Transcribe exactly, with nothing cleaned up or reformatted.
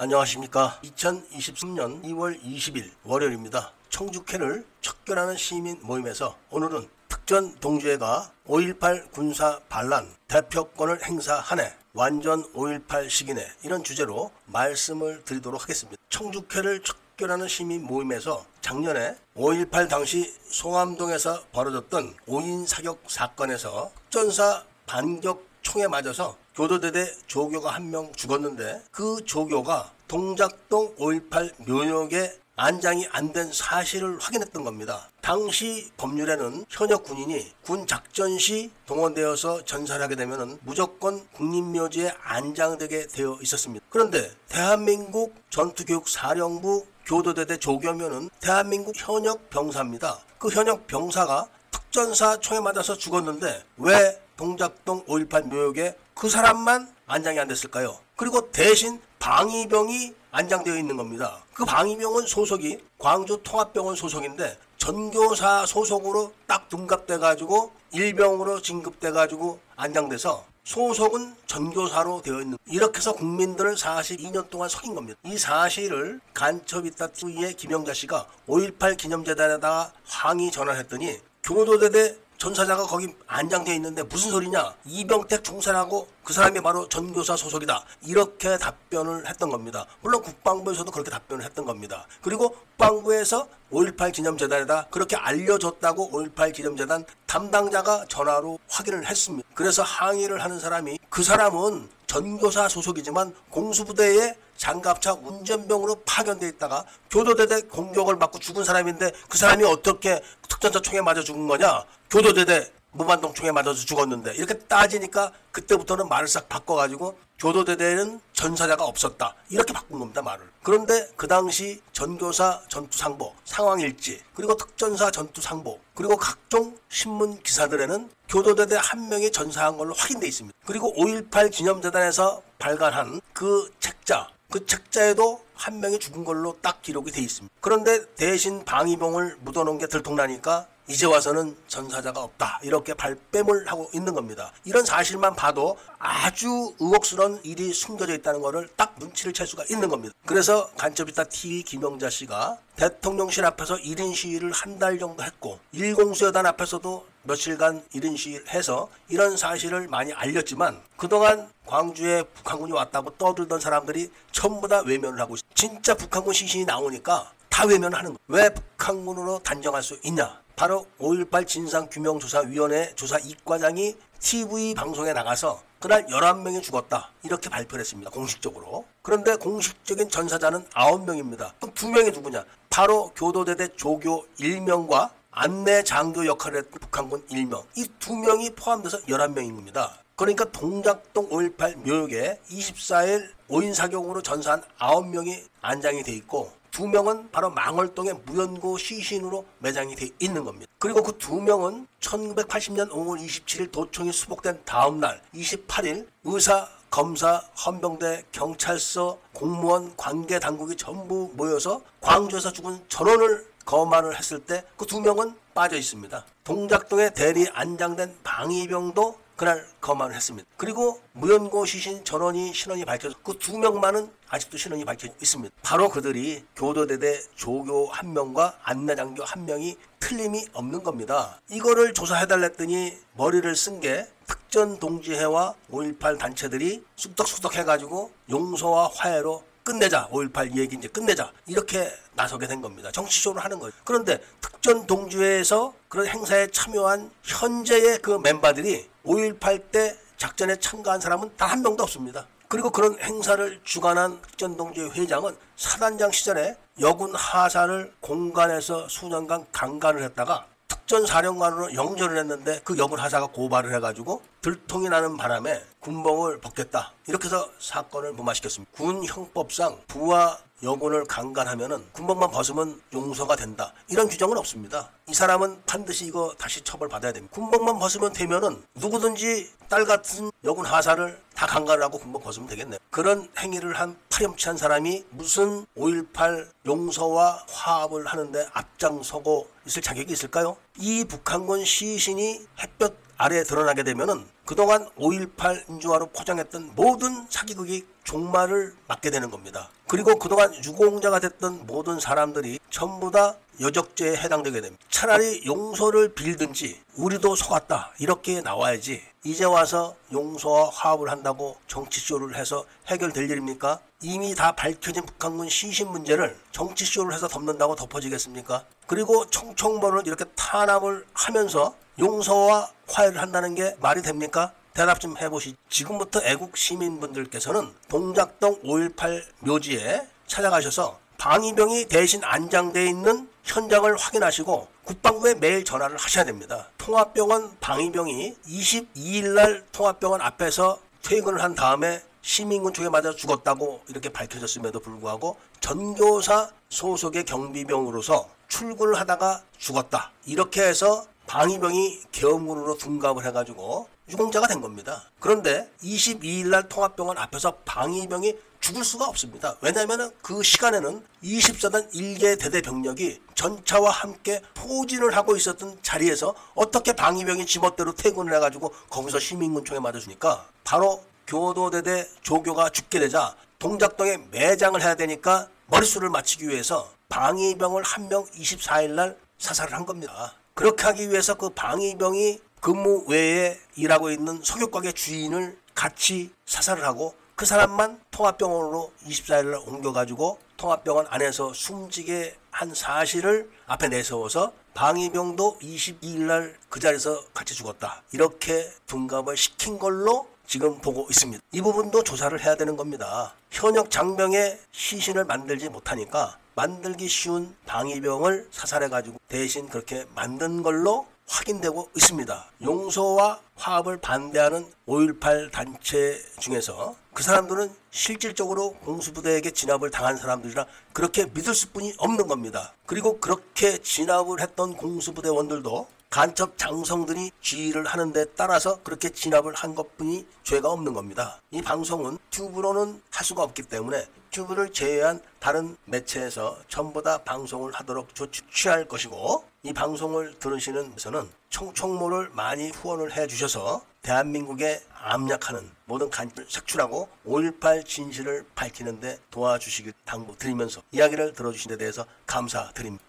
안녕하십니까. 이천이십삼 년 이월 이십일 월요일입니다. 청주회를 척결하는 시민 모임에서 오늘은 특전 동지회가 오일팔 군사 반란, 대표권을 행사한 해, 완전 오일팔 시기네, 이런 주제로 말씀을 드리도록 하겠습니다. 청주회를 척결하는 시민 모임에서 작년에 오일팔 당시 송암동에서 벌어졌던 오인 사격 사건에서 특전사 반격 총에 맞아서 교도대대 조교가 한 명 죽었는데, 그 조교가 동작동 오일팔 묘역에 안장이 안 된 사실을 확인했던 겁니다. 당시 법률에는 현역 군인이 군 작전 시 동원되어서 전사하게 되면 무조건 국립묘지에 안장되게 되어 있었습니다. 그런데 대한민국 전투교육사령부 교도대대 조교면은 대한민국 현역 병사입니다. 그 현역 병사가 특전사 총에 맞아서 죽었는데 왜 동작동 오일팔 묘역에 그 사람만 안장이 안 됐을까요? 그리고 대신 방위병이 안장되어 있는 겁니다. 그 방위병은 소속이 광주통합병원 소속인데 전교사 소속으로 딱 둔갑돼가지고 일병으로 진급돼가지고 안장돼서 소속은 전교사로 되어 있는, 이렇게 해서 국민들을 사십이 년 동안 속인 겁니다. 이 사실을 간첩이따뚜이의 김영자 씨가 오일팔 기념재단에다가 항의 전환했더니 교도대대 전사자가 거기 안장되어 있는데 무슨 소리냐, 이병택 총사라고 그 사람이 바로 전교사 소속이다, 이렇게 답변을 했던 겁니다. 물론 국방부에서도 그렇게 답변을 했던 겁니다. 그리고 국방부에서 오일팔 기념재단에다 그렇게 알려줬다고 오일팔 기념재단 담당자가 전화로 확인을 했습니다. 그래서 항의를 하는 사람이, 그 사람은 전교사 소속이지만 공수부대에 장갑차 운전병으로 파견되어 있다가 교도대대 공격을 맞고 죽은 사람인데 그 사람이 어떻게 특전사 총에 맞아 죽은 거냐, 교도대대 무반동 총에 맞아서 죽었는데, 이렇게 따지니까 그때부터는 말을 싹 바꿔가지고 교도대대에는 전사자가 없었다, 이렇게 바꾼 겁니다, 말을. 그런데 그 당시 전교사 전투상보, 상황일지, 그리고 특전사 전투상보, 그리고 각종 신문기사들에는 교도대대 한 명이 전사한 걸로 확인돼 있습니다. 그리고 오일팔 기념재단에서 발간한 그 책자, 그 책자에도 한 명이 죽은 걸로 딱 기록이 돼 있습니다. 그런데 대신 방위병을 묻어놓은 게 들통나니까 이제 와서는 전사자가 없다, 이렇게 발뺌을 하고 있는 겁니다. 이런 사실만 봐도 아주 의혹스러운 일이 숨겨져 있다는 것을 딱 눈치를 챌 수가 있는 겁니다. 그래서 간첩이다 티 김영자 씨가 대통령실 앞에서 일 인 시위를 한 달 정도 했고, 일공수여단 앞에서도 며칠간 일 인 시위를 해서 이런 사실을 많이 알렸지만, 그동안 광주에 북한군이 왔다고 떠들던 사람들이 전부 다 외면을 하고 있습니다. 진짜 북한군 시신이 나오니까 다 외면하는 거예요. 왜 북한군으로 단정할 수 있냐, 바로 오일팔 진상규명조사위원회 조사 이 과장이 티비 방송에 나가서 그날 열한 명이 죽었다, 이렇게 발표를 했습니다, 공식적으로. 그런데 공식적인 전사자는 아홉 명입니다. 그럼 두 명이 누구냐, 바로 교도대대 조교 일 명과 안내 장교 역할을 했던 북한군 일 명, 이 두 명이 포함돼서 열한 명입니다. 그러니까 동작동 오일팔 묘역에 이십사 일 오인 사격으로 전사한 아홉 명이 안장이 돼 있고, 두 명은 바로 망월동의 무연고 시신으로 매장이 돼 있는 겁니다. 그리고 그 두 명은 천구백팔십 년 오월 이십칠일 도청이 수복된 다음 날 이십팔일 의사, 검사, 헌병대, 경찰서, 공무원, 관계 당국이 전부 모여서 광주에서 죽은 전원을 거만을 했을 때 그 두 명은 빠져 있습니다. 동작동에 대리 안장된 방위병도 그날 거만을 했습니다. 그리고 무연고 시신 전원이 신원이 밝혀져 그 두 명만은 아직도 신원이 밝혀 있습니다. 바로 그들이 교도대대 조교 한 명과 안내장교 한 명이 틀림이 없는 겁니다. 이거를 조사해달랬더니 머리를 쓴 게 특전 동지회와 오일팔 단체들이 쑥덕쑥덕 해가지고 용서와 화해로 끝내자, 오일팔 얘기 이제 끝내자, 이렇게 나서게 된 겁니다. 정치적으로 하는 거죠. 그런데 특전 동지회에서 그런 행사에 참여한 현재의 그 멤버들이 오일팔 때 작전에 참가한 사람은 단 한 명도 없습니다. 그리고 그런 행사를 주관한 특전 동지회 회장은 사단장 시절에 여군 하사를 공관해서 수년간 강간을 했다가 특전사령관으로 영전을 했는데 그 여군 하사가 고발을 해가지고 들통이 나는 바람에 군복을 벗겠다, 이렇게 해서 사건을 무마시켰습니다. 군 형법상 부하 여군을 강간하면은 군복만 벗으면 용서가 된다, 이런 규정은 없습니다. 이 사람은 반드시 이거 다시 처벌받아야 됩니다. 군복만 벗으면 되면은 누구든지 딸 같은 여군 하사를 다 강간을 하고 군복 벗으면 되겠네요. 그런 행위를 한 파렴치한 사람이 무슨 오일팔 용서와 화합을 하는데 앞장서고 있을 자격이 있을까요? 이 북한군 시신이 햇볕 아래에 드러나게 되면은 그동안 오일팔 민주화로 포장했던 모든 사기극이 종말을 맞게 되는 겁니다. 그리고 그동안 유공자가 됐던 모든 사람들이 전부 다 여적죄에 해당되게 됩니다. 차라리 용서를 빌든지 우리도 속았다 이렇게 나와야지 이제 와서 용서와 화합을 한다고 정치쇼를 해서 해결될 일입니까? 이미 다 밝혀진 북한군 시신 문제를 정치쇼를 해서 덮는다고 덮어지겠습니까? 그리고 총총벌을 이렇게 탄압을 하면서 용서와 화해를 한다는 게 말이 됩니까? 대답 좀 해보시죠. 지금부터 애국 시민분들께서는 동작동 오일팔 묘지에 찾아가셔서 방위병이 대신 안장되어 있는 현장을 확인하시고 국방부에 매일 전화를 하셔야 됩니다. 통합병원 방위병이 이십이일날 통합병원 앞에서 퇴근을 한 다음에 시민군 총에 맞아 죽었다고 이렇게 밝혀졌음에도 불구하고 전교사 소속의 경비병으로서 출근을 하다가 죽었다. 이렇게 해서 방위병이 계엄군으로 둔갑을 해가지고 유공자가 된 겁니다. 그런데 이십이일날 통합병원 앞에서 방위병이 죽을 수가 없습니다. 왜냐하면 그 시간에는 이십사단 일개 대대 병력이 전차와 함께 포진을 하고 있었던 자리에서 어떻게 방위병이 지멋대로 퇴근을 해가지고 거기서 시민군 총에 맞아주니까 바로 교도대대 조교가 죽게 되자 동작동에 매장을 해야 되니까 머릿수를 맞추기 위해서 방위병을 한 명 이십사일날 사살을 한 겁니다. 그렇게 하기 위해서 그 방위병이 근무 외에 일하고 있는 석유가게 주인을 같이 사살을 하고 그 사람만 통합병원으로 이십사일날 옮겨가지고 통합병원 안에서 숨지게 한 사실을 앞에 내세워서 방위병도 이십이일날 그 자리에서 같이 죽었다. 이렇게 둔갑을 시킨 걸로 지금 보고 있습니다. 이 부분도 조사를 해야 되는 겁니다. 현역 장병의 시신을 만들지 못하니까 만들기 쉬운 방위병을 사살해가지고 대신 그렇게 만든 걸로 확인되고 있습니다. 용서와 화합을 반대하는 오일팔 단체 중에서 그 사람들은 실질적으로 공수부대에게 진압을 당한 사람들이라 그렇게 믿을 수뿐이 없는 겁니다. 그리고 그렇게 진압을 했던 공수부대원들도 간첩 장성들이 지휘를 하는 데 따라서 그렇게 진압을 한 것뿐이 죄가 없는 겁니다. 이 방송은 튜브로는 할 수가 없기 때문에 튜브를 제외한 다른 매체에서 전부 다 방송을 하도록 조치 취할 것이고 이 방송을 들으시는 분은 청청모를 많이 후원을 해주셔서 대한민국에 암약하는 모든 간첩을 색출하고 오일팔 진실을 밝히는 데 도와주시길 당부드리면서 이야기를 들어주신 데 대해서 감사드립니다.